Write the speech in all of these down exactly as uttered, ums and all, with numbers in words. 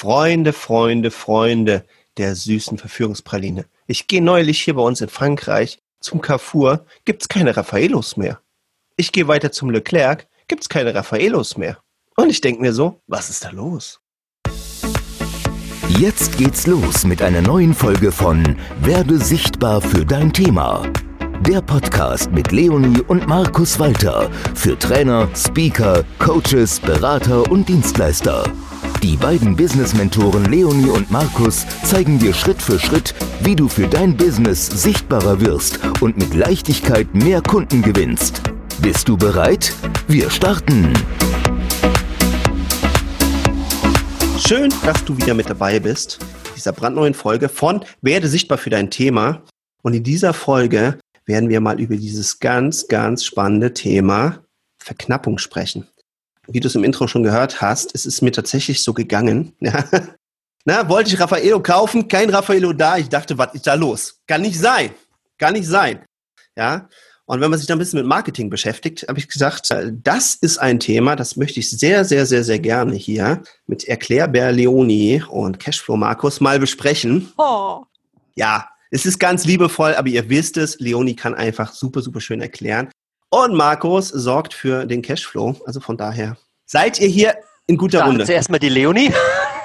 Freunde, Freunde, Freunde der süßen Verführungspraline. Ich gehe neulich hier bei uns in Frankreich zum Carrefour, gibt es keine Raffaellos mehr. Ich gehe weiter zum Leclerc, gibt es keine Raffaellos mehr. Und ich denke mir so, was ist da los? Jetzt geht's los mit einer neuen Folge von Werde sichtbar für dein Thema. Der Podcast mit Leonie und Markus Walter für Trainer, Speaker, Coaches, Berater und Dienstleister. Die beiden Business-Mentoren Leonie und Markus zeigen dir Schritt für Schritt, wie du für dein Business sichtbarer wirst und mit Leichtigkeit mehr Kunden gewinnst. Bist du bereit? Wir starten! Schön, dass du wieder mit dabei bist, dieser brandneuen Folge von Werde sichtbar für dein Thema. Und in dieser Folge werden wir mal über dieses ganz, ganz spannende Thema Verknappung sprechen. Wie du es im Intro schon gehört hast, es ist mir tatsächlich so gegangen. Ja. Na, wollte ich Raffaello kaufen, kein Raffaello da. Ich dachte, was ist da los? Kann nicht sein. Kann nicht sein. Ja. Und wenn man sich da ein bisschen mit Marketing beschäftigt, habe ich gesagt, das ist ein Thema, das möchte ich sehr, sehr, sehr, sehr gerne hier mit Erklärbär Leonie und Cashflow Markus mal besprechen. Oh. Ja, es ist ganz liebevoll, aber ihr wisst es, Leonie kann einfach super, super schön erklären. Und Markus sorgt für den Cashflow. Also von daher seid ihr hier in guter da, Runde. Zuerst mal die Leonie.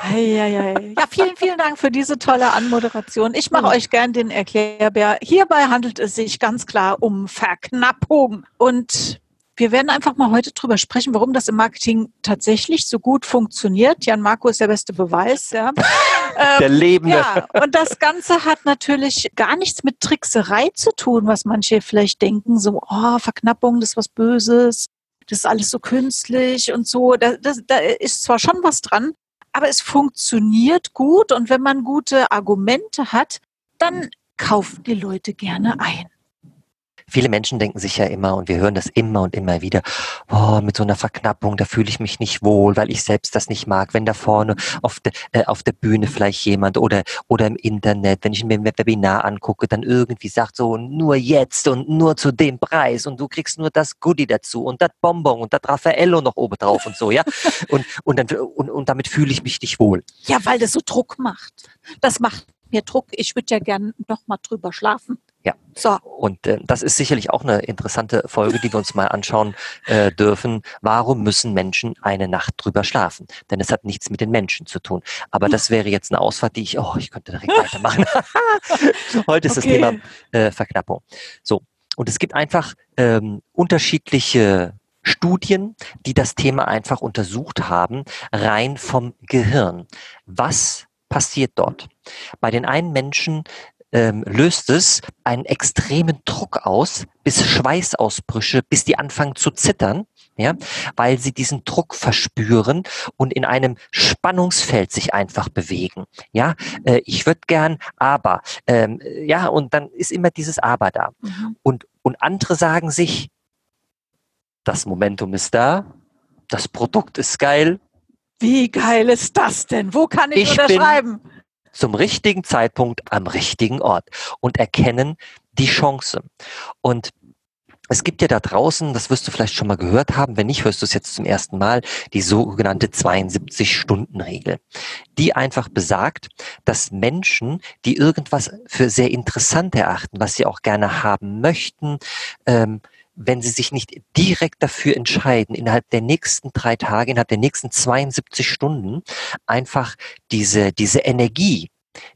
Ei, ei, ei. Ja, vielen, vielen Dank für diese tolle Anmoderation. Ich mache euch gern den Erklärbär. Hierbei handelt es sich ganz klar um Verknappung. Und wir werden einfach mal heute drüber sprechen, warum das im Marketing tatsächlich so gut funktioniert. Jan-Marco ist der beste Beweis. Ja. Der Lebende. Ja, und das Ganze hat natürlich gar nichts mit Trickserei zu tun, was manche vielleicht denken, so, oh, Verknappung, das ist was Böses, das ist alles so künstlich und so. Da, das, da ist zwar schon was dran, aber es funktioniert gut und wenn man gute Argumente hat, dann kaufen die Leute gerne ein. Viele Menschen denken sich ja immer, und wir hören das immer und immer wieder, oh, mit so einer Verknappung, da fühle ich mich nicht wohl, weil ich selbst das nicht mag. Wenn da vorne auf, de, äh, auf der Bühne vielleicht jemand oder, oder im Internet, wenn ich mir ein Webinar angucke, dann irgendwie sagt so, nur jetzt und nur zu dem Preis und du kriegst nur das Goodie dazu und das Bonbon und das Raffaello noch obendrauf und so, ja. Und, und, dann, und, und damit fühle ich mich nicht wohl. Ja, weil das so Druck macht. Das macht mir Druck. Ich würde ja gerne nochmal drüber schlafen. Ja, so. Und äh, das ist sicherlich auch eine interessante Folge, die wir uns mal anschauen äh, dürfen. Warum müssen Menschen eine Nacht drüber schlafen? Denn es hat nichts mit den Menschen zu tun. Aber das wäre jetzt eine Ausfahrt, die ich, oh, ich könnte direkt weitermachen. Heute ist okay. Das Thema äh, Verknappung. So, und es gibt einfach ähm, unterschiedliche Studien, die das Thema einfach untersucht haben, rein vom Gehirn. Was passiert dort? Bei den einen Menschen Ähm, löst es einen extremen Druck aus, bis Schweißausbrüche, bis die anfangen zu zittern, ja, weil sie diesen Druck verspüren und in einem Spannungsfeld sich einfach bewegen. Ja, äh, ich würde gern, aber, ähm, ja, und dann ist immer dieses Aber da. Mhm. Und, und andere sagen sich, das Momentum ist da, das Produkt ist geil. Wie geil ist das denn? Wo kann ich, ich unterschreiben? Bin zum richtigen Zeitpunkt am richtigen Ort und erkennen die Chance. Und es gibt ja da draußen, das wirst du vielleicht schon mal gehört haben, wenn nicht, hörst du es jetzt zum ersten Mal, die sogenannte zweiundsiebzig-Stunden-Regel, die einfach besagt, dass Menschen, die irgendwas für sehr interessant erachten, was sie auch gerne haben möchten, ähm, wenn sie sich nicht direkt dafür entscheiden, innerhalb der nächsten drei Tage, innerhalb der nächsten zweiundsiebzig Stunden einfach diese diese Energie,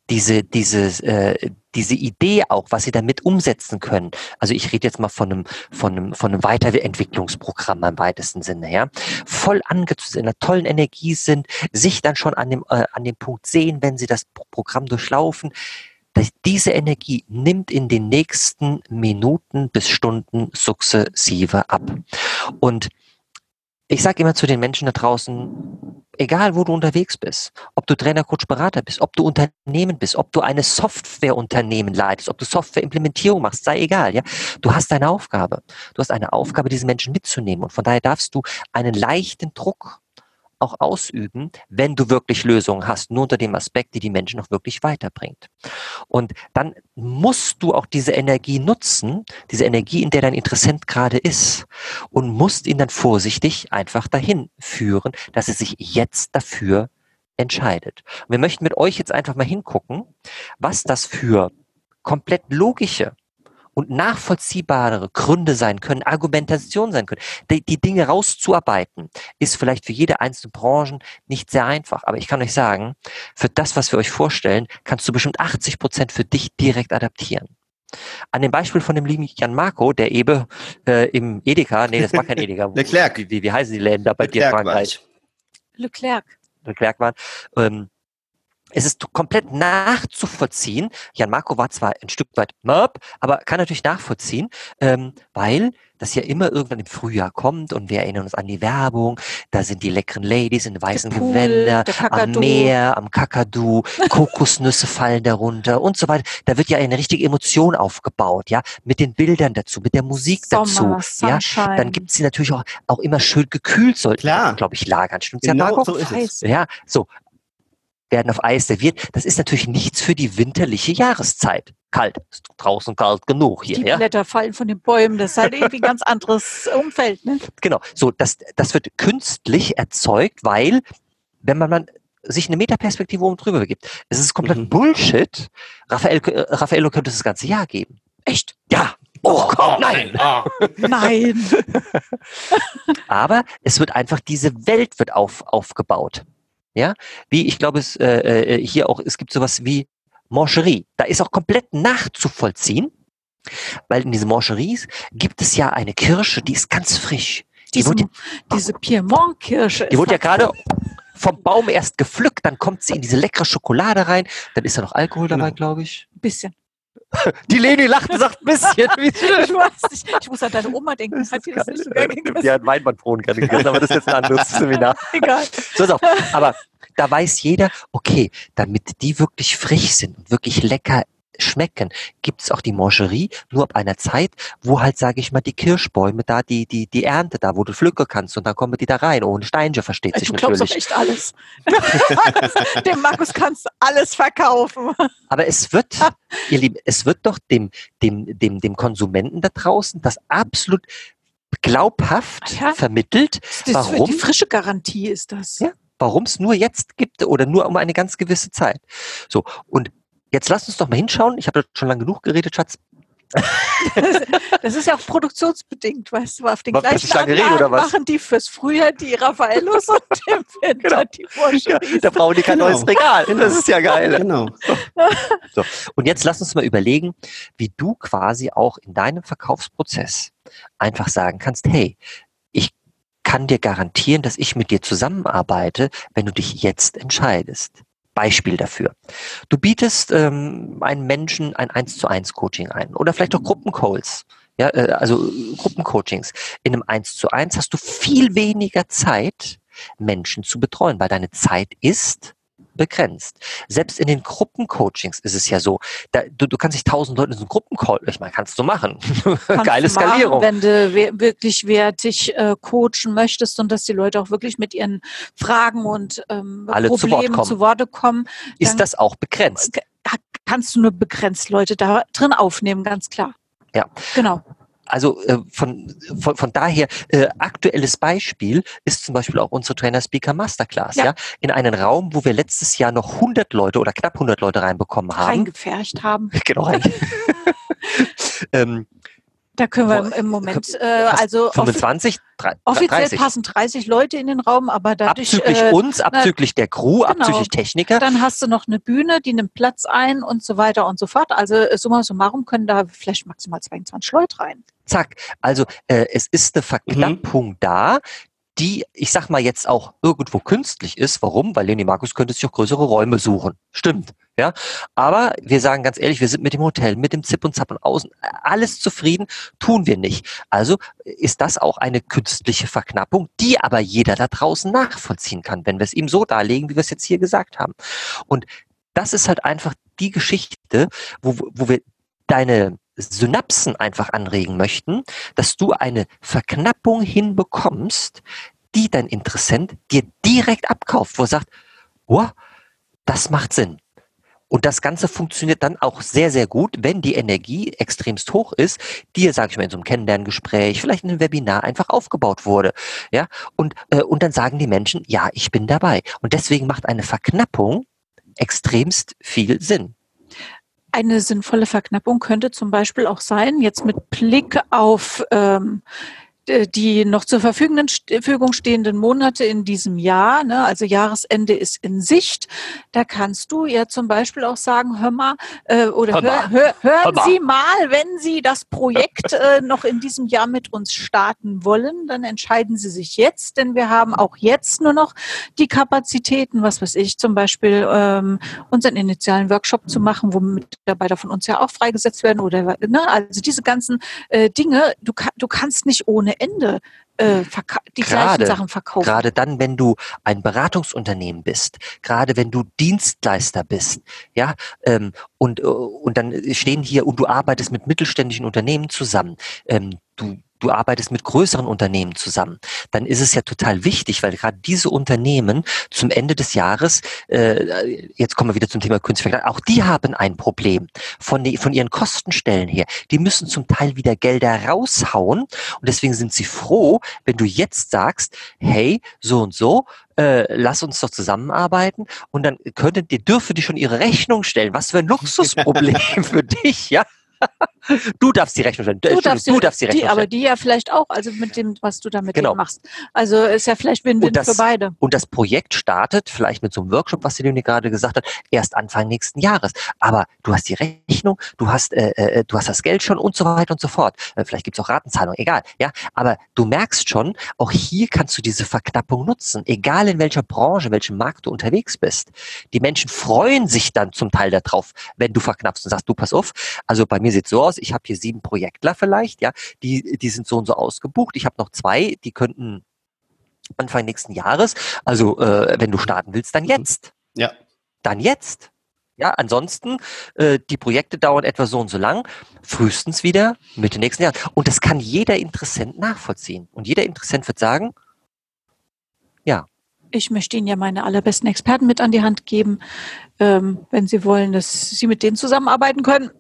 diese diese äh, diese Idee auch, was sie damit umsetzen können. Also ich rede jetzt mal von einem von einem von einem Weiterentwicklungsprogramm im weitesten Sinne, ja, voll angezündet, in einer tollen Energie sind, sich dann schon an dem äh, an dem Punkt sehen, wenn sie das Programm durchlaufen. Diese Energie nimmt in den nächsten Minuten bis Stunden sukzessive ab. Und ich sage immer zu den Menschen da draußen, egal wo du unterwegs bist, ob du Trainer, Coach, Berater bist, ob du Unternehmen bist, ob du eine Softwareunternehmen leitest, ob du Softwareimplementierung machst, sei egal, ja. Du hast eine Aufgabe. Du hast eine Aufgabe, diese Menschen mitzunehmen. Und von daher darfst du einen leichten Druck auch ausüben, wenn du wirklich Lösungen hast, nur unter dem Aspekt, die die Menschen auch wirklich weiterbringt. Und dann musst du auch diese Energie nutzen, diese Energie, in der dein Interessent gerade ist, und musst ihn dann vorsichtig einfach dahin führen, dass er sich jetzt dafür entscheidet. Und wir möchten mit euch jetzt einfach mal hingucken, was das für komplett logische und nachvollziehbare Gründe sein können, Argumentation sein können. Die, die Dinge rauszuarbeiten, ist vielleicht für jede einzelne Branche nicht sehr einfach. Aber ich kann euch sagen, für das, was wir euch vorstellen, kannst du bestimmt achtzig Prozent für dich direkt adaptieren. An dem Beispiel von dem lieben Jan-Marco, der eben äh, im Edeka, nee, das war kein Edeka. Leclerc. Wie, wie, wie heißen die Läden da bei Leclerc dir in Frankreich? Leclerc. Leclerc waren. Ähm, Es ist komplett nachzuvollziehen. Jan-Marco war zwar ein Stück weit mörb, aber kann natürlich nachvollziehen, ähm, weil das ja immer irgendwann im Frühjahr kommt und wir erinnern uns an die Werbung. Da sind die leckeren Ladies in weißen Pool, Gewänder, am Meer, am Kakadu, Kokosnüsse fallen darunter und so weiter. Da wird ja eine richtige Emotion aufgebaut, ja, mit den Bildern dazu, mit der Musik Sommer, dazu. Sunshine. Ja, dann gibt es sie natürlich auch, auch immer schön gekühlt, sollten, glaube ich, lagern. Stimmt's, genau, Jan-Marco? So ist es. Ja, so. Werden auf Eis serviert. Das ist natürlich nichts für die winterliche Jahreszeit. Kalt. Ist draußen kalt genug hier. Die Blätter ja? fallen von den Bäumen. Das ist halt irgendwie ein ganz anderes Umfeld. Ne? Genau. So, das, das wird künstlich erzeugt, weil, wenn man, man sich eine Metaperspektive oben drüber begibt, es ist komplett mhm. Bullshit. Raffaello, Raffaello könnte es das ganze Jahr geben. Echt? Ja. Oh, oh Gott, nein. Nein. Oh. Nein. Aber es wird einfach, diese Welt wird auf, aufgebaut. Ja, wie ich glaube, es äh, hier auch, es gibt sowas wie Mon Chéri. Da ist auch komplett nachzuvollziehen, weil in diesen Mon Chéris gibt es ja eine Kirsche, die ist ganz frisch. Die Diesem, wurde, diese Piemont-Kirsche. Die wurde ja gerade vom Baum erst gepflückt, dann kommt sie in diese leckere Schokolade rein, dann ist da noch Alkohol dabei, glaube ich. Ein bisschen. Die Leonie lacht und sagt ein bisschen. Ich weiß nicht, ich muss an deine Oma denken. Das hat das nicht sogar gegessen? Die hat Weinbandbronen gerade gegessen, aber das ist jetzt ein anderes Seminar. Egal. So ist auch. Aber da weiß jeder, okay, damit die wirklich frisch sind und wirklich lecker schmecken, gibt es auch die Mon Chéri, nur ab einer Zeit, wo halt, sage ich mal, die Kirschbäume da, die, die, die Ernte da, wo du pflücken kannst und dann kommen die da rein. Ohne Steinchen versteht du sich natürlich. Du glaubst doch echt alles. Dem Markus kannst du alles verkaufen. Aber es wird, ihr Lieben, es wird doch dem, dem, dem, dem Konsumenten da draußen das absolut glaubhaft ja. vermittelt. Das ist für die frische Garantie ist das. Ja, warum es nur jetzt gibt oder nur um eine ganz gewisse Zeit. So, und jetzt lasst uns doch mal hinschauen. Ich habe schon lange genug geredet, Schatz. Das, das ist ja auch produktionsbedingt, weißt du, auf den War, gleichen Anlagen oder was? Machen die fürs Frühjahr die Raffaellos und im Winter genau. die Vorschläge. Ja, da brauchen die kein genau. neues Regal. Das ist ja geil. Genau. So. Und jetzt lasst uns mal überlegen, wie du quasi auch in deinem Verkaufsprozess einfach sagen kannst, hey, ich kann dir garantieren, dass ich mit dir zusammenarbeite, wenn du dich jetzt entscheidest. Beispiel dafür. Du bietest ähm, einem Menschen ein eins zu eins Coaching ein oder vielleicht auch Gruppencalls, ja, äh, also Gruppencoachings. In einem eins zu eins hast du viel weniger Zeit, Menschen zu betreuen, weil deine Zeit ist begrenzt. Selbst in den Gruppencoachings ist es ja so, da, du, du kannst dich tausend Leuten in so einen Gruppencall, ich meine, kannst du machen. Geile Skalierung. Machen, wenn du we- wirklich wertig äh, coachen möchtest und dass die Leute auch wirklich mit ihren Fragen und ähm, Alle Problemen zu, Wort zu Wort kommen. Ist das auch begrenzt? Kannst du nur begrenzt Leute da drin aufnehmen, ganz klar. Ja. Genau. Also äh, von, von von daher, äh, aktuelles Beispiel ist zum Beispiel auch unsere Trainer-Speaker-Masterclass. Ja. ja, in einen Raum, wo wir letztes Jahr noch hundert Leute oder knapp hundert Leute reinbekommen haben. Reingepfercht haben. Genau. ähm, da können wir im Moment, äh, also fünfundzwanzig, dreißig. Offiziell passen dreißig Leute in den Raum, aber dadurch... Abzüglich äh, uns, abzüglich na, der Crew, genau, abzüglich Techniker. Dann hast du noch eine Bühne, die nimmt Platz ein und so weiter und so fort. Also summa summarum können da vielleicht maximal zweiundzwanzig Leute rein. Zack. Also äh, es ist eine Verknappung mhm. da, die, ich sag mal, jetzt auch irgendwo künstlich ist. Warum? Weil Leonie-Markus könnte sich auch größere Räume suchen. Stimmt. Ja, aber wir sagen ganz ehrlich, wir sind mit dem Hotel, mit dem Zip und Zap und Außen, alles zufrieden, tun wir nicht. Also ist das auch eine künstliche Verknappung, die aber jeder da draußen nachvollziehen kann, wenn wir es ihm so darlegen, wie wir es jetzt hier gesagt haben. Und das ist halt einfach die Geschichte, wo, wo wir deine Synapsen einfach anregen möchten, dass du eine Verknappung hinbekommst, die dein Interessent dir direkt abkauft, wo er sagt, oh, das macht Sinn. Und das Ganze funktioniert dann auch sehr, sehr gut, wenn die Energie extremst hoch ist, die, sage ich mal, in so einem Kennenlerngespräch, vielleicht in einem Webinar einfach aufgebaut wurde. Ja, und, äh, und dann sagen die Menschen, ja, ich bin dabei. Und deswegen macht eine Verknappung extremst viel Sinn. Eine sinnvolle Verknappung könnte zum Beispiel auch sein, jetzt mit Blick auf ähm, die noch zur Verfügung stehenden Monate in diesem Jahr, ne, also Jahresende ist in Sicht, da kannst du ja zum Beispiel auch sagen, hör mal, äh, oder hör mal. Hör, hör, hören hör Sie mal, wenn Sie das Projekt äh, noch in diesem Jahr mit uns starten wollen, dann entscheiden Sie sich jetzt, denn wir haben auch jetzt nur noch die Kapazitäten, was weiß ich, zum Beispiel ähm, unseren initialen Workshop zu machen, wo Mitarbeiter von uns ja auch freigesetzt werden, oder ne, also diese ganzen äh, Dinge, du, du kannst nicht ohne Ende äh, verka- die gerade, gleichen Sachen verkaufen. Gerade dann, wenn du ein Beratungsunternehmen bist, gerade wenn du Dienstleister bist, ja, ähm, und, und dann stehen hier, und du arbeitest mit mittelständischen Unternehmen zusammen, ähm, du Du arbeitest mit größeren Unternehmen zusammen, dann ist es ja total wichtig, weil gerade diese Unternehmen zum Ende des Jahres, äh, jetzt kommen wir wieder zum Thema Künstler, auch die haben ein Problem von, die, von ihren Kostenstellen her. Die müssen zum Teil wieder Gelder raushauen und deswegen sind sie froh, wenn du jetzt sagst, hey, so und so, Äh, lass uns doch zusammenarbeiten, und dann könntet ihr, dürftet ihr schon ihre Rechnung stellen. Was für ein Luxusproblem für dich, ja? Du darfst die Rechnung stellen. Du darfst die, du darfst die Rechnung die, stellen. Aber die ja vielleicht auch, also mit dem, was du da mit genau. denen machst. Also ist ja vielleicht Win-Win das, für beide. Und das Projekt startet vielleicht mit so einem Workshop, was die Leonie gerade gesagt hat, erst Anfang nächsten Jahres. Aber du hast die Rechnung, du hast, äh, äh, du hast das Geld schon und so weiter und so fort. Äh, vielleicht gibt es auch Ratenzahlung, egal. Ja, aber du merkst schon, auch hier kannst du diese Verknappung nutzen, egal in welcher Branche, in welchem Markt du unterwegs bist. Die Menschen freuen sich dann zum Teil darauf, wenn du verknappst und sagst, du, pass auf, also bei mir Mir sieht es so aus, ich habe hier sieben Projektler vielleicht, ja, die, die sind so und so ausgebucht. Ich habe noch zwei, die könnten Anfang nächsten Jahres, also äh, wenn du starten willst, dann jetzt. Ja. Dann jetzt. Ja, ansonsten, äh, die Projekte dauern etwa so und so lang, frühestens wieder Mitte nächsten Jahres. Und das kann jeder Interessent nachvollziehen. Und jeder Interessent wird sagen, ja. Ich möchte Ihnen ja meine allerbesten Experten mit an die Hand geben, ähm, wenn Sie wollen, dass Sie mit denen zusammenarbeiten können.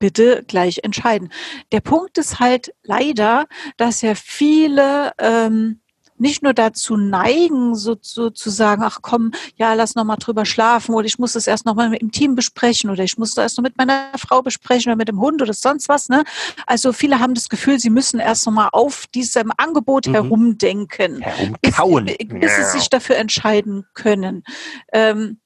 Bitte gleich entscheiden. Der Punkt ist halt leider, dass ja viele ähm, nicht nur dazu neigen, so, so zu sagen, ach komm, ja, lass noch mal drüber schlafen, oder ich muss das erst noch mal im Team besprechen, oder ich muss das erst noch mit meiner Frau besprechen oder mit dem Hund oder sonst was. Ne? Also viele haben das Gefühl, sie müssen erst noch mal auf diesem Angebot mhm. herumdenken, herumkauen, bis, bis sie sich dafür entscheiden können. Ähm,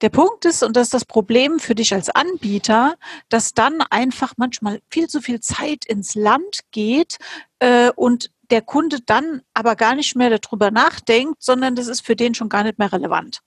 Der Punkt ist, und das ist das Problem für dich als Anbieter, dass dann einfach manchmal viel zu viel Zeit ins Land geht äh, und der Kunde dann aber gar nicht mehr darüber nachdenkt, sondern das ist für den schon gar nicht mehr relevant.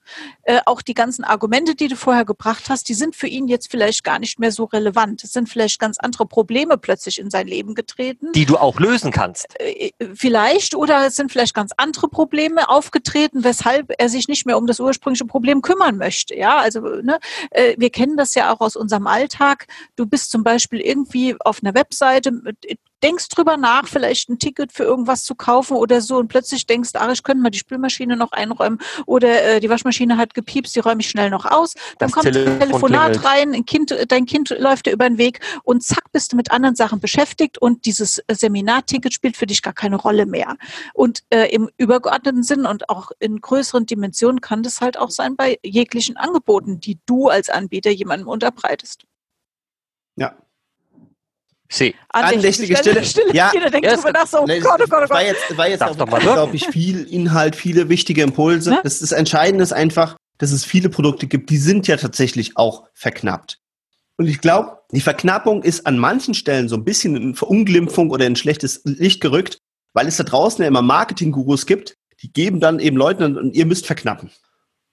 Äh, auch die ganzen Argumente, die du vorher gebracht hast, die sind für ihn jetzt vielleicht gar nicht mehr so relevant. Es sind vielleicht ganz andere Probleme plötzlich in sein Leben getreten. Die du auch lösen kannst. Äh, vielleicht, oder es sind vielleicht ganz andere Probleme aufgetreten, weshalb er sich nicht mehr um das ursprüngliche Problem kümmern möchte. Ja, also ne, äh, wir kennen das ja auch aus unserem Alltag. Du bist zum Beispiel irgendwie auf einer Webseite mit, denkst drüber nach, vielleicht ein Ticket für irgendwas zu kaufen oder so, und plötzlich denkst, ach, ich könnte mal die Spülmaschine noch einräumen, oder äh, die Waschmaschine hat gepiepst, die räume ich schnell noch aus. Dann das kommt ein Telefonat klingelt. rein, ein Kind, dein Kind läuft dir über den Weg, und zack, bist du mit anderen Sachen beschäftigt, und dieses Seminarticket spielt für dich gar keine Rolle mehr. Und äh, im übergeordneten Sinn und auch in größeren Dimensionen kann das halt auch sein bei jeglichen Angeboten, die du als Anbieter jemandem unterbreitest. Ja. See. Andächtige, Andächtige Stille. Stille. Ja, jeder denkt drüber nach, so, oh Gott, oh Gott, oh Gott. War jetzt, war jetzt auch, glaube ich, viel Inhalt, viele wichtige Impulse. Ne? Das, das Entscheidende ist einfach, dass es viele Produkte gibt, die sind ja tatsächlich auch verknappt. Und ich glaube, die Verknappung ist an manchen Stellen so ein bisschen in Verunglimpfung oder in schlechtes Licht gerückt, weil es da draußen ja immer Marketing-Gurus gibt, die geben dann eben Leuten, und ihr müsst verknappen.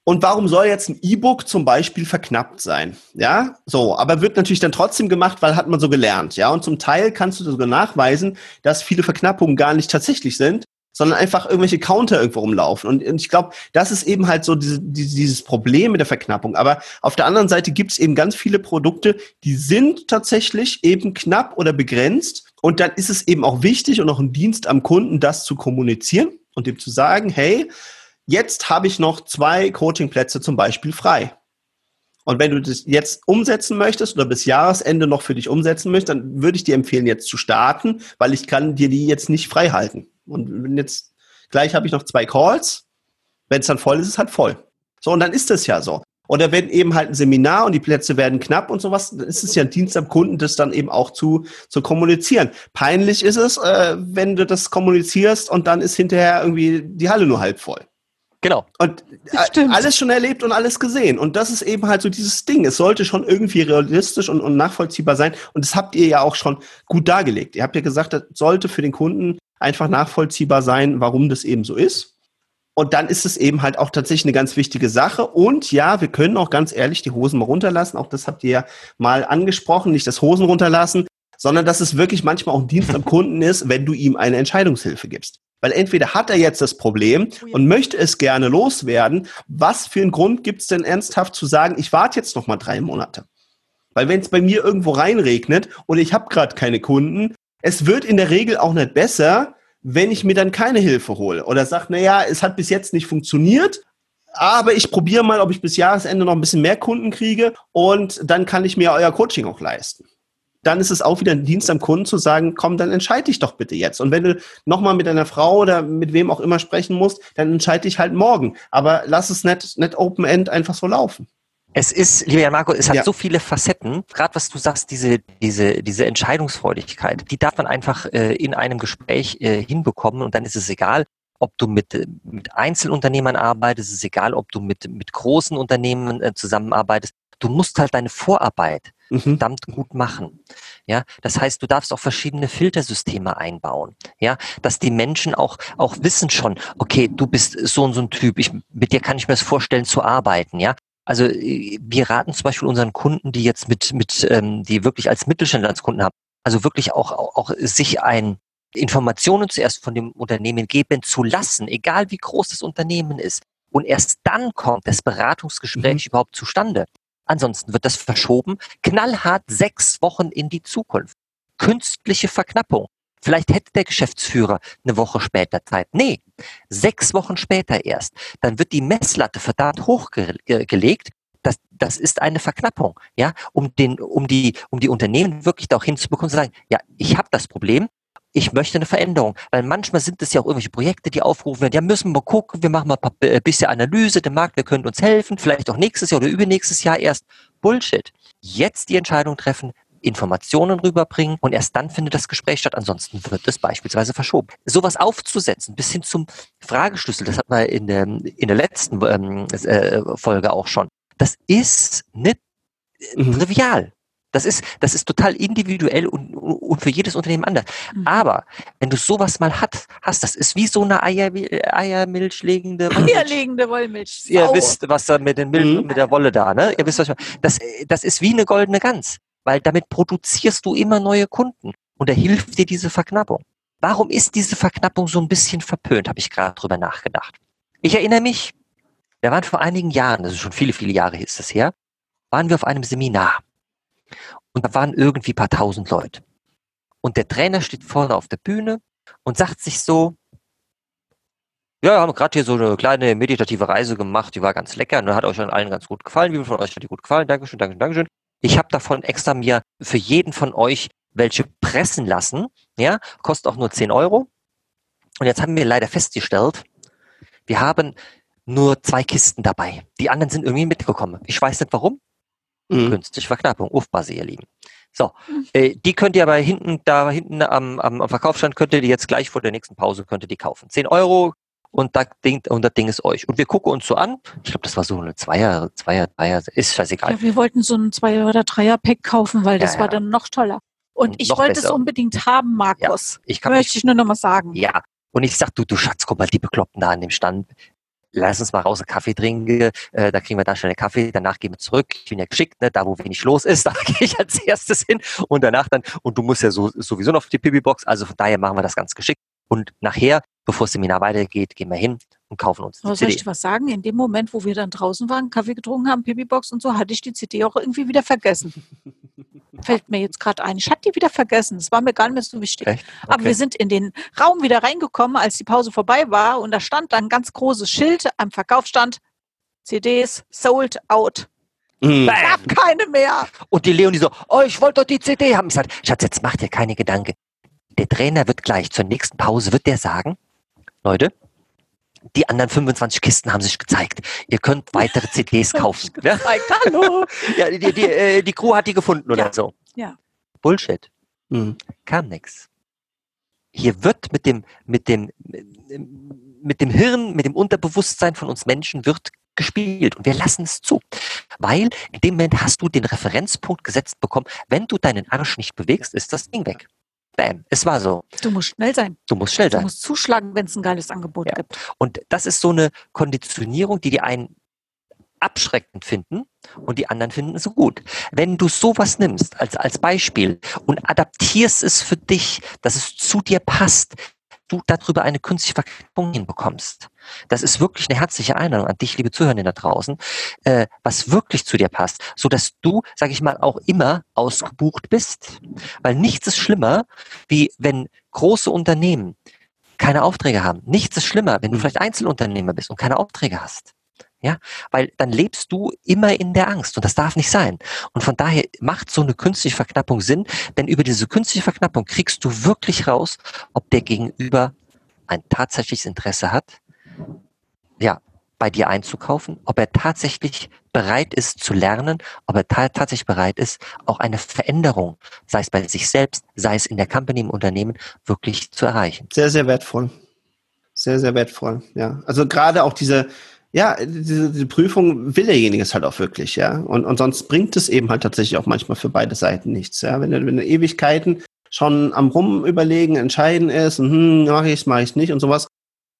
Und warum soll jetzt ein E-Book zum Beispiel verknappt sein? Ja, so, aber wird natürlich dann trotzdem gemacht, weil hat man so gelernt. Ja, und zum Teil kannst du sogar nachweisen, dass viele Verknappungen gar nicht tatsächlich sind, sondern einfach irgendwelche Counter irgendwo rumlaufen. Und, und ich glaube, das ist eben halt so diese, diese, dieses Problem mit der Verknappung. Aber auf der anderen Seite gibt es eben ganz viele Produkte, die sind tatsächlich eben knapp oder begrenzt. Und dann ist es eben auch wichtig und auch ein Dienst am Kunden, das zu kommunizieren und dem zu sagen, hey, jetzt habe ich noch zwei Coachingplätze zum Beispiel frei. Und wenn du das jetzt umsetzen möchtest oder bis Jahresende noch für dich umsetzen möchtest, dann würde ich dir empfehlen, jetzt zu starten, weil ich kann dir die jetzt nicht frei halten. Und jetzt gleich habe ich noch zwei Calls. Wenn es dann voll ist, ist es halt voll. So, und dann ist das ja so. Oder wenn eben halt ein Seminar und die Plätze werden knapp und sowas, dann ist es ja ein Dienst am Kunden, das dann eben auch zu, zu kommunizieren. Peinlich ist es, äh, wenn du das kommunizierst und dann ist hinterher irgendwie die Halle nur halb voll. Genau. Und alles schon erlebt und alles gesehen. Und das ist eben halt so dieses Ding. Es sollte schon irgendwie realistisch und, und nachvollziehbar sein. Und das habt ihr ja auch schon gut dargelegt. Ihr habt ja gesagt, das sollte für den Kunden einfach nachvollziehbar sein, warum das eben so ist. Und dann ist es eben halt auch tatsächlich eine ganz wichtige Sache. Und ja, wir können auch ganz ehrlich die Hosen mal runterlassen. Auch das habt ihr ja mal angesprochen. Nicht das Hosen runterlassen, sondern dass es wirklich manchmal auch ein Dienst am Kunden ist, wenn du ihm eine Entscheidungshilfe gibst. Weil entweder hat er jetzt das Problem und möchte es gerne loswerden. Was für einen Grund gibt es denn ernsthaft zu sagen, ich warte jetzt noch mal drei Monate? Weil wenn es bei mir irgendwo reinregnet und ich habe gerade keine Kunden, es wird in der Regel auch nicht besser, wenn ich mir dann keine Hilfe hole oder sage, naja, es hat bis jetzt nicht funktioniert, aber ich probiere mal, ob ich bis Jahresende noch ein bisschen mehr Kunden kriege und dann kann ich mir euer Coaching auch leisten. Dann ist es auch wieder ein Dienst am Kunden zu sagen, komm, dann entscheide dich doch bitte jetzt. Und wenn du nochmal mit deiner Frau oder mit wem auch immer sprechen musst, dann entscheide dich halt morgen. Aber lass es nicht, nicht Open-End einfach so laufen. Es ist, lieber Jan-Marco, es hat ja so viele Facetten. Gerade was du sagst, diese diese diese Entscheidungsfreudigkeit, die darf man einfach äh, in einem Gespräch äh, hinbekommen und dann ist es egal, ob du mit mit Einzelunternehmern arbeitest, es ist egal, ob du mit mit großen Unternehmen äh, zusammenarbeitest. Du musst halt deine Vorarbeit mhm. verdammt gut machen. Ja, das heißt, du darfst auch verschiedene Filtersysteme einbauen. Ja, dass die Menschen auch, auch wissen schon, okay, du bist so und so ein Typ, ich, mit dir kann ich mir das vorstellen zu arbeiten, ja. Also wir raten zum Beispiel unseren Kunden, die jetzt mit, mit ähm, die wirklich als Mittelständler als Kunden haben, also wirklich auch, auch, auch sich ein Informationen zuerst von dem Unternehmen geben zu lassen, egal wie groß das Unternehmen ist. Und erst dann kommt das Beratungsgespräch mhm. überhaupt zustande. Ansonsten wird das verschoben, knallhart sechs Wochen in die Zukunft. Künstliche Verknappung. Vielleicht hätte der Geschäftsführer eine Woche später Zeit. Nee, sechs Wochen später erst. Dann wird die Messlatte verdammt hochgelegt. Das, das ist eine Verknappung, ja, um den, um die, um die Unternehmen wirklich da auch hinzubekommen, zu sagen, ja, ich habe das Problem, ich möchte eine Veränderung. Weil manchmal sind es ja auch irgendwelche Projekte, die aufgerufen werden, ja, müssen wir gucken, wir machen mal ein bisschen Analyse, der Markt, wir können uns helfen, vielleicht auch nächstes Jahr oder übernächstes Jahr erst. Bullshit. Jetzt die Entscheidung treffen, Informationen rüberbringen und erst dann findet das Gespräch statt. Ansonsten wird es beispielsweise verschoben. Sowas aufzusetzen bis hin zum Frageschlüssel, das hatten wir in der, in der letzten ähm, äh, Folge auch schon. Das ist nicht mhm. trivial. Das ist, das ist total individuell und, und für jedes Unternehmen anders. Mhm. Aber wenn du sowas mal hat, hast, das ist wie so eine Eier, Eiermilchlegende Wollmilch. Eierlegende Wollmilch. Ihr Sau. Wisst, was da mit, den Milch, mhm. mit der Wolle da, ne? Ihr wisst, was ich meine. Das, das ist wie eine goldene Gans. Weil damit produzierst du immer neue Kunden und da hilft dir diese Verknappung. Warum ist diese Verknappung so ein bisschen verpönt, habe ich gerade drüber nachgedacht. Ich erinnere mich, wir waren vor einigen Jahren, das ist schon viele, viele Jahre ist das her, waren wir auf einem Seminar und da waren irgendwie ein paar tausend Leute. Und der Trainer steht vorne auf der Bühne und sagt sich so, ja, wir haben gerade hier so eine kleine meditative Reise gemacht, die war ganz lecker und hat euch an allen ganz gut gefallen. Wie viel von euch hat die gut gefallen? Dankeschön, Dankeschön, Dankeschön. Ich habe davon extra mir für jeden von euch welche pressen lassen. Ja, kostet auch nur zehn Euro. Und jetzt haben wir leider festgestellt, wir haben nur zwei Kisten dabei. Die anderen sind irgendwie mitgekommen. Ich weiß nicht warum. Mhm. Günstige Verknappung, Aufpasse, ihr Lieben. So, mhm. äh, die könnt ihr aber hinten, da hinten am, am, am Verkaufsstand, könnt ihr die jetzt gleich vor der nächsten Pause, könnt ihr die kaufen. zehn Euro und das Ding, und das Ding ist euch. Und wir gucken uns so an. Ich glaube, das war so eine Zweier, Zweier, Dreier, ist scheißegal. Ja, wir wollten so ein Zweier- oder Dreier-Pack kaufen, weil das ja, ja. war dann noch toller. Und, und ich wollte besser. Es unbedingt haben, Markus. Ja, ich kann Möchte ich, ich nur noch mal sagen. Ja, und ich sag, du, du Schatz, guck mal, die Bekloppten da an dem Stand. Lass uns mal raus einen Kaffee trinken. Äh, da kriegen wir dann schnell einen Kaffee. Danach gehen wir zurück. Ich bin ja geschickt, ne? Da wo wenig los ist, da gehe ich als erstes hin. Und danach dann, und du musst ja so, sowieso noch auf die Pipi-Box. Also von daher machen wir das ganz geschickt. Und nachher, bevor das Seminar weitergeht, gehen wir hin und kaufen uns die C D. Soll ich was sagen? In dem Moment, wo wir dann draußen waren, Kaffee getrunken haben, Pipi-Box und so, hatte ich die C D auch irgendwie wieder vergessen. Fällt mir jetzt gerade ein. Ich hatte die wieder vergessen. Das war mir gar nicht mehr so wichtig. Okay. Aber wir sind in den Raum wieder reingekommen, als die Pause vorbei war. Und da stand dann ein ganz großes Schild am Verkaufsstand. C Ds sold out. Mm. Ich habe keine mehr. Und die Leonie so, oh, ich wollte doch die C D haben. Ich sage, Schatz, jetzt mach dir keine Gedanken. Der Trainer wird gleich zur nächsten Pause, wird der sagen, Leute, die anderen fünfundzwanzig Kisten haben sich gezeigt. Ihr könnt weitere C Ds kaufen. Ne? Hallo. Ja, die, die, äh, die Crew hat die gefunden oder ja. so. Ja. Bullshit. Mhm. Kam nix. Hier wird mit dem, mit dem, mit dem Hirn, mit dem Unterbewusstsein von uns Menschen wird gespielt. Und wir lassen es zu. Weil in dem Moment hast du den Referenzpunkt gesetzt bekommen. Wenn du deinen Arsch nicht bewegst, ist das Ding weg. Bam, es war so. Du musst schnell sein. Du musst schnell sein. Du musst zuschlagen, wenn es ein geiles Angebot ja. gibt. Und das ist so eine Konditionierung, die die einen abschreckend finden und die anderen finden es gut. Wenn du sowas nimmst als, als Beispiel und adaptierst es für dich, dass es zu dir passt, du darüber eine künstliche Verknüpfung hinbekommst. Das ist wirklich eine herzliche Einladung an dich, liebe Zuhörenden da draußen, äh, was wirklich zu dir passt, sodass du, sage ich mal, auch immer ausgebucht bist. Weil nichts ist schlimmer, wie wenn große Unternehmen keine Aufträge haben. Nichts ist schlimmer, wenn du vielleicht Einzelunternehmer bist und keine Aufträge hast. Ja, weil dann lebst du immer in der Angst und das darf nicht sein. Und von daher macht so eine künstliche Verknappung Sinn, denn über diese künstliche Verknappung kriegst du wirklich raus, ob der Gegenüber ein tatsächliches Interesse hat, ja, bei dir einzukaufen, ob er tatsächlich bereit ist zu lernen, ob er ta- tatsächlich bereit ist, auch eine Veränderung, sei es bei sich selbst, sei es in der Company, im Unternehmen, wirklich zu erreichen. Sehr, sehr wertvoll. Sehr, sehr wertvoll, ja. Also gerade auch diese... Ja, diese, diese Prüfung will derjenige es halt auch wirklich, ja. Und, und sonst bringt es eben halt tatsächlich auch manchmal für beide Seiten nichts, ja. Wenn du Ewigkeiten schon am Rumüberlegen, entscheiden ist, und, hm, mache ich es, mache ich nicht und sowas,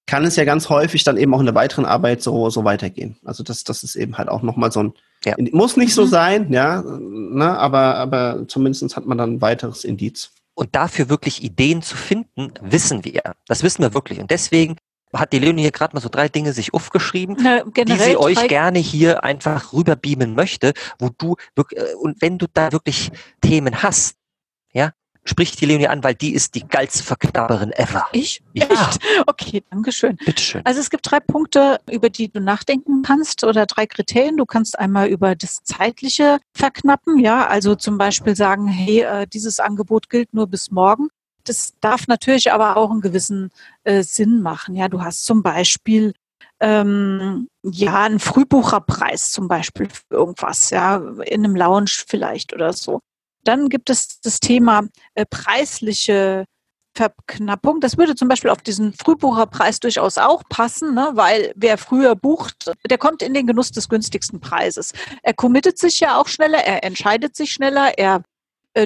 kann es ja ganz häufig dann eben auch in der weiteren Arbeit so, so weitergehen. Also das, das ist eben halt auch nochmal so ein, ja. muss nicht so sein, ja, ne, aber, aber zumindest hat man dann ein weiteres Indiz. Und dafür wirklich Ideen zu finden, wissen wir. Das wissen wir wirklich. Und deswegen hat die Leonie hier gerade mal so drei Dinge sich aufgeschrieben, Na, die sie euch gerne hier einfach rüberbeamen möchte, wo du wirklich, und wenn du da wirklich Themen hast, ja, sprich die Leonie an, weil die ist die geilste Verknabberin ever. Ich? Ja. Echt? Okay, dankeschön. Bitteschön. Also es gibt drei Punkte, über die du nachdenken kannst oder drei Kriterien. Du kannst einmal über das Zeitliche verknappen, ja, also zum Beispiel sagen, hey, dieses Angebot gilt nur bis morgen. Das darf natürlich aber auch einen gewissen äh, Sinn machen. Ja, du hast zum Beispiel ähm, ja einen Frühbucherpreis zum Beispiel für irgendwas, ja, in einem Lounge vielleicht oder so. Dann gibt es das Thema äh, preisliche Verknappung. Das würde zum Beispiel auf diesen Frühbucherpreis durchaus auch passen, ne? Weil wer früher bucht, der kommt in den Genuss des günstigsten Preises. Er committet sich ja auch schneller, er entscheidet sich schneller, er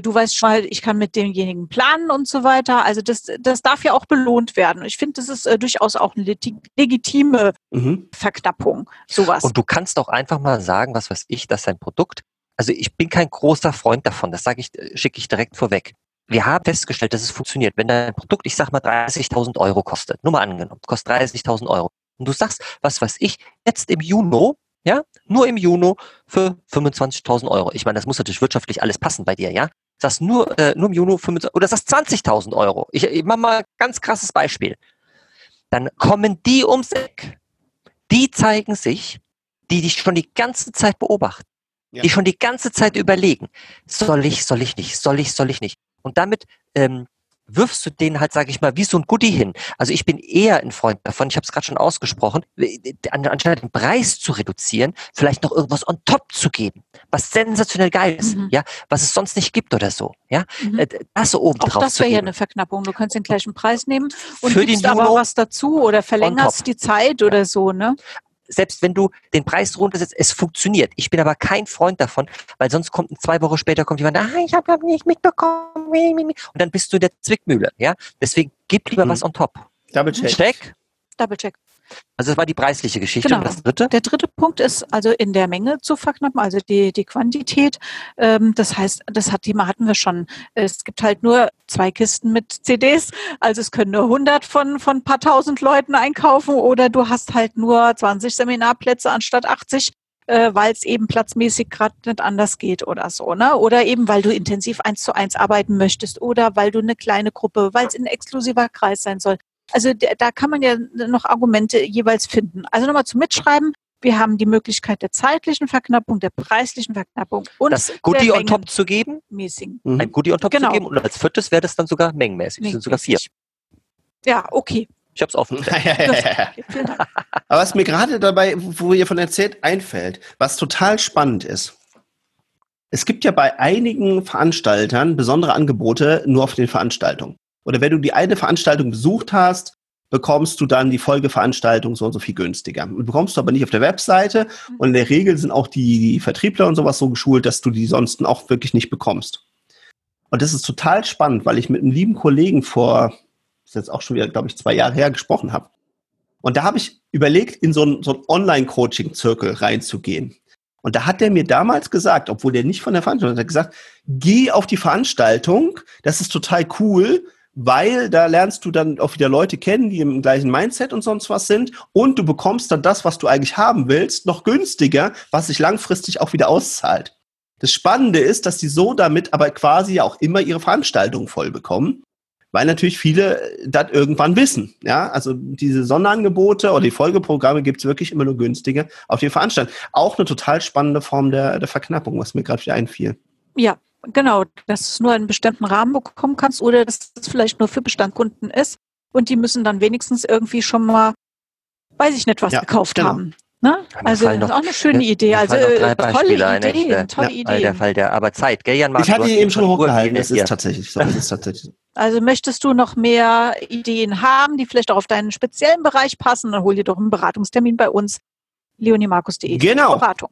du weißt schon mal, ich kann mit demjenigen planen und so weiter. Also das, das darf ja auch belohnt werden. Ich finde, das ist äh, durchaus auch eine legitime mhm. Verknappung, sowas. Und du kannst auch einfach mal sagen, was weiß ich, dass dein Produkt, also ich bin kein großer Freund davon, das sage ich, schicke ich direkt vorweg. Wir haben festgestellt, dass es funktioniert. Wenn dein Produkt, ich sag mal, dreißigtausend Euro kostet, nur mal angenommen, kostet dreißigtausend Euro. Und du sagst, was weiß ich, jetzt im Juni, ja, nur im Juni für fünfundzwanzigtausend Euro. Ich meine, das muss natürlich wirtschaftlich alles passen bei dir, ja. Sagst nur, äh, nur im Juni fünfundzwanzig oder sagst zwanzigtausend Euro. Ich, ich mache mal ein ganz krasses Beispiel. Dann kommen die ums Eck. Die zeigen sich, die dich schon die ganze Zeit beobachten, ja. die schon die ganze Zeit überlegen. Soll ich, soll ich nicht, soll ich, soll ich nicht. Und damit, ähm, wirfst du denen halt, sage ich mal, wie so ein Goodie hin. Also ich bin eher ein Freund davon, ich habe es gerade schon ausgesprochen, anstatt den Preis zu reduzieren, vielleicht noch irgendwas on top zu geben, was sensationell geil ist, mhm. ja, was es sonst nicht gibt oder so. Ja, mhm. Das so oben auch drauf. Das wäre ja eine Verknappung. Du kannst den gleichen Preis nehmen und für gibst aber was dazu oder verlängerst die Zeit oder ja. so, ne? Selbst wenn du den Preis runtersetzt, es funktioniert. Ich bin aber kein Freund davon, weil sonst kommt zwei Wochen später kommt jemand, ah, ich habe hab nicht mitbekommen. Und dann bist du in der Zwickmühle. Ja? Deswegen gib lieber mhm. was on top. Double check. check. Double check. Also das war die preisliche Geschichte. Genau. Und das dritte? Der dritte Punkt ist also in der Menge zu verknappen, also die, die Quantität. Ähm, das heißt, das hat, Thema hatten wir schon. Es gibt halt nur zwei Kisten mit C Ds. Also es können nur hundert von, von ein paar tausend Leuten einkaufen oder du hast halt nur zwanzig Seminarplätze anstatt achtzig, äh, weil es eben platzmäßig gerade nicht anders geht oder so. Ne? Oder eben, weil du intensiv eins zu eins arbeiten möchtest oder weil du eine kleine Gruppe, weil es ein exklusiver Kreis sein soll. Also da kann man ja noch Argumente jeweils finden. Also nochmal zum Mitschreiben, Wir haben die Möglichkeit der zeitlichen Verknappung, der preislichen Verknappung und das Goodie on top zu geben. Mhm. Ein Goodie on top genau. zu geben und als viertes wäre das dann sogar mengenmäßig. Das sind sogar vier. Ja, okay. Ich hab's offen. Aber was mir gerade dabei, wo ihr von erzählt, einfällt, was total spannend ist. Es gibt ja bei einigen Veranstaltern besondere Angebote nur auf den Veranstaltungen. Oder wenn du die eine Veranstaltung besucht hast, bekommst du dann die Folgeveranstaltung so und so viel günstiger. Und bekommst du aber nicht auf der Webseite. Und in der Regel sind auch die Vertriebler und sowas so geschult, dass du die sonst auch wirklich nicht bekommst. Und das ist total spannend, weil ich mit einem lieben Kollegen vor, das ist jetzt auch schon wieder, glaube ich, zwei Jahre her, gesprochen habe. Und da habe ich überlegt, in so einen, so einen Online-Coaching-Zirkel reinzugehen. Und da hat der mir damals gesagt, obwohl der nicht von der Veranstaltung hat, hat gesagt, geh auf die Veranstaltung, das ist total cool, weil da lernst du dann auch wieder Leute kennen, die im gleichen Mindset und sonst was sind und du bekommst dann das, was du eigentlich haben willst, noch günstiger, was sich langfristig auch wieder auszahlt. Das Spannende ist, dass die so damit aber quasi auch immer ihre Veranstaltungen voll bekommen, weil natürlich viele das irgendwann wissen. Ja, also diese Sonderangebote oder die Folgeprogramme gibt es wirklich immer nur günstiger auf den Veranstaltungen. Auch eine total spannende Form der, der Verknappung, was mir gerade wieder einfiel. Ja. Genau, dass du es nur in einem bestimmten Rahmen bekommen kannst oder dass es vielleicht nur für Bestandskunden ist und die müssen dann wenigstens irgendwie schon mal, weiß ich nicht, was ja, gekauft genau. haben. Ne? Also das ist noch, auch eine schöne Idee. Also tolle Beispiele, Ideen, eine, tolle ja, Ideen. Der Fall der Arbeitszeit, gell, Jan-Marco? Ich habe die eben schon hochgehalten, das ist tatsächlich so. Das ist tatsächlich. Also möchtest du noch mehr Ideen haben, die vielleicht auch auf deinen speziellen Bereich passen, dann hol dir doch einen Beratungstermin bei uns, Leonie Markus Punkt de. Genau. Beratung.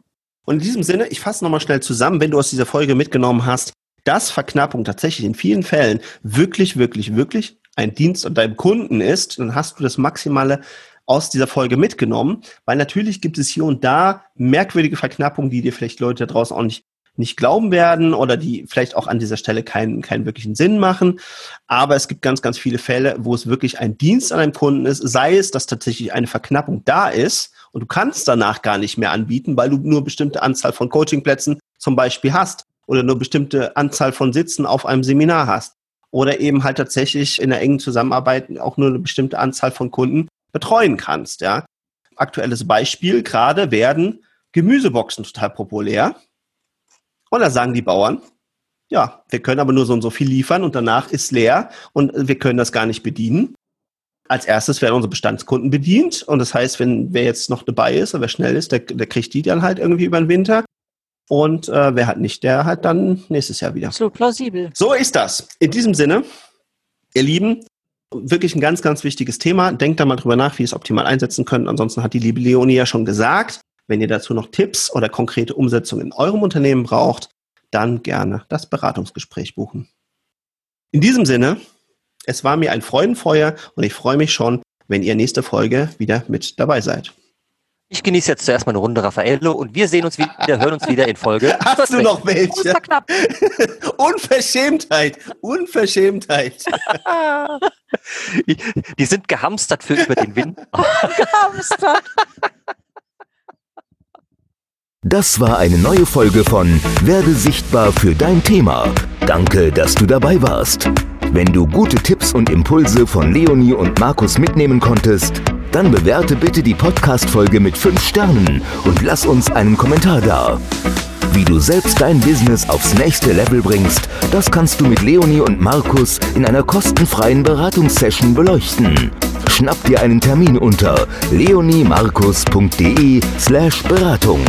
Und in diesem Sinne, ich fasse nochmal schnell zusammen, wenn du aus dieser Folge mitgenommen hast, dass Verknappung tatsächlich in vielen Fällen wirklich, wirklich, wirklich ein Dienst an deinem Kunden ist, dann hast du das Maximale aus dieser Folge mitgenommen, weil natürlich gibt es hier und da merkwürdige Verknappungen, die dir vielleicht Leute da draußen auch nicht, nicht glauben werden oder die vielleicht auch an dieser Stelle keinen, keinen wirklichen Sinn machen. Aber es gibt ganz, ganz viele Fälle, wo es wirklich ein Dienst an deinem Kunden ist, sei es, dass tatsächlich eine Verknappung da ist, und du kannst danach gar nicht mehr anbieten, weil du nur bestimmte Anzahl von Coachingplätzen zum Beispiel hast oder nur bestimmte Anzahl von Sitzen auf einem Seminar hast oder eben halt tatsächlich in einer engen Zusammenarbeit auch nur eine bestimmte Anzahl von Kunden betreuen kannst. Ja. Aktuelles Beispiel, gerade werden Gemüseboxen total populär und da sagen die Bauern, ja, wir können aber nur so und so viel liefern und danach ist leer und wir können das gar nicht bedienen. Als erstes werden unsere Bestandskunden bedient und das heißt, wenn wer jetzt noch dabei ist oder wer schnell ist, der, der kriegt die dann halt irgendwie über den Winter und äh, wer halt nicht, der halt dann nächstes Jahr wieder. So plausibel. So ist das. In diesem Sinne, ihr Lieben, wirklich ein ganz, ganz wichtiges Thema. Denkt da mal drüber nach, wie ihr es optimal einsetzen könnt. Ansonsten hat die liebe Leonie ja schon gesagt, wenn ihr dazu noch Tipps oder konkrete Umsetzung in eurem Unternehmen braucht, dann gerne das Beratungsgespräch buchen. In diesem Sinne, es war mir ein Freudenfeuer und ich freue mich schon, wenn ihr nächste Folge wieder mit dabei seid. Ich genieße jetzt zuerst mal eine Runde Raffaello und wir sehen uns wieder, hören uns wieder in Folge. Hast du noch welche? Unverschämtheit, Unverschämtheit. Die sind gehamstert für über den Wind. Oh, gehamstert. Das war eine neue Folge von Werde sichtbar für dein Thema. Danke, dass du dabei warst. Wenn du gute Tipps und Impulse von Leonie und Markus mitnehmen konntest, dann bewerte bitte die Podcast-Folge mit fünf Sternen und lass uns einen Kommentar da. Wie du selbst dein Business aufs nächste Level bringst, das kannst du mit Leonie und Markus in einer kostenfreien Beratungssession beleuchten. Schnapp dir einen Termin unter leonie markus punkt de slash Beratung.